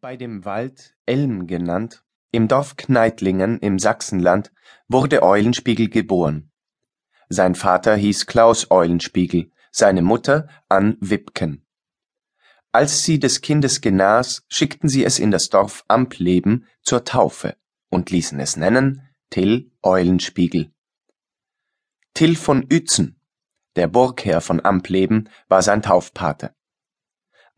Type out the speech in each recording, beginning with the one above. bei dem Wald Elm genannt, im Dorf Kneitlingen im Sachsenland wurde Eulenspiegel geboren. Sein Vater hieß Klaus Eulenspiegel, seine Mutter Ann Wipken. Als sie des Kindes genas, schickten sie es in das Dorf Ampleben zur Taufe und ließen es nennen Till Eulenspiegel. Till von Uetzen, der Burgherr von Ampleben, war sein Taufpate.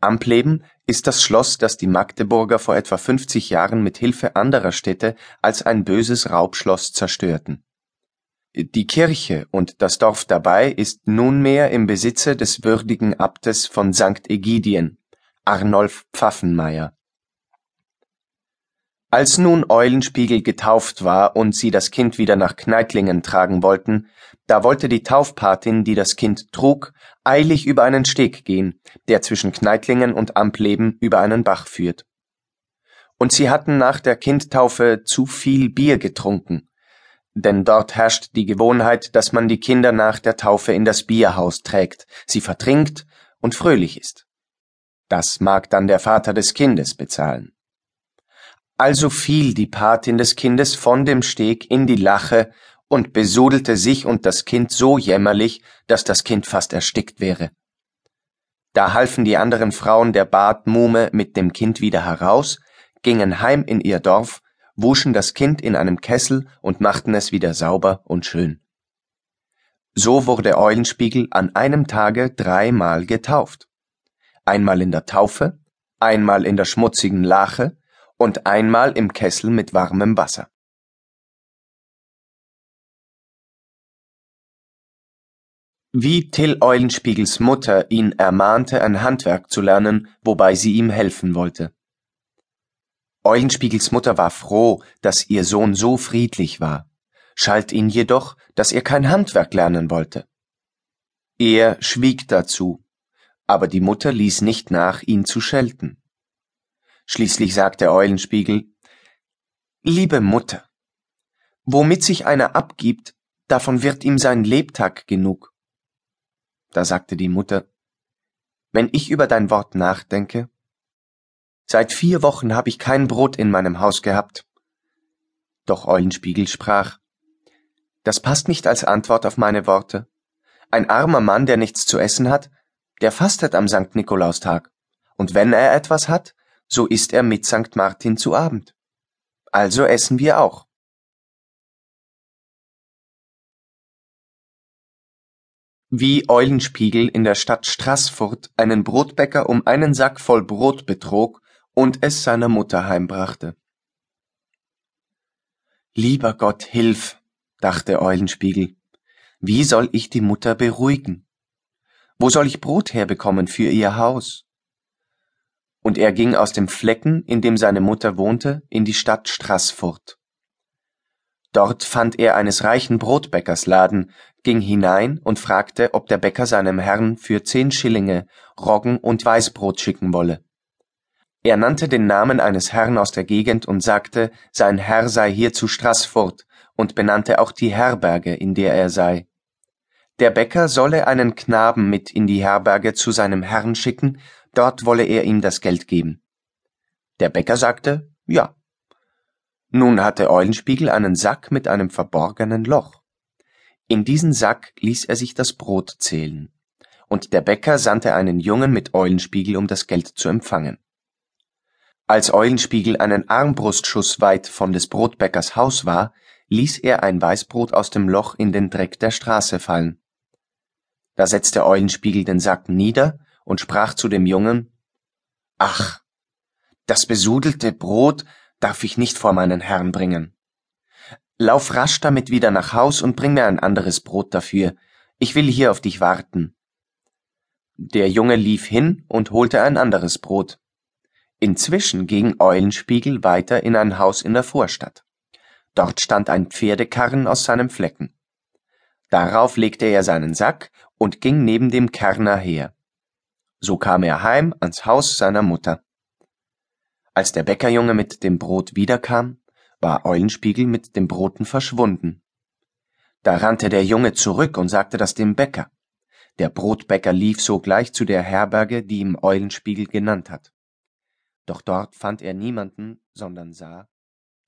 Ampleben ist das Schloss, das die Magdeburger vor etwa 50 Jahren mit Hilfe anderer Städte als ein böses Raubschloss zerstörten. Die Kirche und das Dorf dabei ist nunmehr im Besitze des würdigen Abtes von St. Egidien, Arnold Pfaffenmeier. Als nun Eulenspiegel getauft war und sie das Kind wieder nach Kneitlingen tragen wollten, da wollte die Taufpatin, die das Kind trug, eilig über einen Steg gehen, der zwischen Kneitlingen und Ampleben über einen Bach führt. Und sie hatten nach der Kindtaufe zu viel Bier getrunken, denn dort herrscht die Gewohnheit, dass man die Kinder nach der Taufe in das Bierhaus trägt, sie vertrinkt und fröhlich ist. Das mag dann der Vater des Kindes bezahlen. Also fiel die Patin des Kindes von dem Steg in die Lache und besudelte sich und das Kind so jämmerlich, dass das Kind fast erstickt wäre. Da halfen die anderen Frauen der Badmuhme mit dem Kind wieder heraus, gingen heim in ihr Dorf, wuschen das Kind in einem Kessel und machten es wieder sauber und schön. So wurde Eulenspiegel an einem Tage dreimal getauft. Einmal in der Taufe, einmal in der schmutzigen Lache und einmal im Kessel mit warmem Wasser. Wie Till Eulenspiegels Mutter ihn ermahnte, ein Handwerk zu lernen, wobei sie ihm helfen wollte. Eulenspiegels Mutter war froh, dass ihr Sohn so friedlich war, schalt ihn jedoch, dass er kein Handwerk lernen wollte. Er schwieg dazu, aber die Mutter ließ nicht nach, ihn zu schelten. Schließlich sagte Eulenspiegel: »Liebe Mutter, womit sich einer abgibt, davon wird ihm sein Lebtag genug.« Da sagte die Mutter: »Wenn ich über dein Wort nachdenke, seit 4 Wochen habe ich kein Brot in meinem Haus gehabt.« Doch Eulenspiegel sprach: »Das passt nicht als Antwort auf meine Worte. Ein armer Mann, der nichts zu essen hat, der fastet am St. Nikolaustag, und wenn er etwas hat, so isst er mit St. Martin zu Abend. Also essen wir auch.« Wie Eulenspiegel in der Stadt Straßfurt einen Brotbäcker um einen Sack voll Brot betrog und es seiner Mutter heimbrachte. »Lieber Gott, hilf«, dachte Eulenspiegel, »wie soll ich die Mutter beruhigen? Wo soll ich Brot herbekommen für ihr Haus?« Und er ging aus dem Flecken, in dem seine Mutter wohnte, in die Stadt Straßfurt. Dort fand er eines reichen Brotbäckers Laden, ging hinein und fragte, ob der Bäcker seinem Herrn für 10 Schillinge Roggen und Weißbrot schicken wolle. Er nannte den Namen eines Herrn aus der Gegend und sagte, sein Herr sei hier zu Straßfurt, und benannte auch die Herberge, in der er sei. Der Bäcker solle einen Knaben mit in die Herberge zu seinem Herrn schicken, dort wolle er ihm das Geld geben. Der Bäcker sagte: »Ja.« Nun hatte Eulenspiegel einen Sack mit einem verborgenen Loch. In diesen Sack ließ er sich das Brot zählen, und der Bäcker sandte einen Jungen mit Eulenspiegel, um das Geld zu empfangen. Als Eulenspiegel einen Armbrustschuss weit von des Brotbäckers Haus war, ließ er ein Weißbrot aus dem Loch in den Dreck der Straße fallen. Da setzte Eulenspiegel den Sack nieder und sprach zu dem Jungen: »Ach, das besudelte Brot darf ich nicht vor meinen Herrn bringen. Lauf rasch damit wieder nach Haus und bring mir ein anderes Brot dafür. Ich will hier auf dich warten.« Der Junge lief hin und holte ein anderes Brot. Inzwischen ging Eulenspiegel weiter in ein Haus in der Vorstadt. Dort stand ein Pferdekarren aus seinem Flecken. Darauf legte er seinen Sack und ging neben dem Karner her. So kam er heim ans Haus seiner Mutter. Als der Bäckerjunge mit dem Brot wiederkam, war Eulenspiegel mit den Broten verschwunden. Da rannte der Junge zurück und sagte das dem Bäcker. Der Brotbäcker lief sogleich zu der Herberge, die ihm Eulenspiegel genannt hat. Doch dort fand er niemanden, sondern sah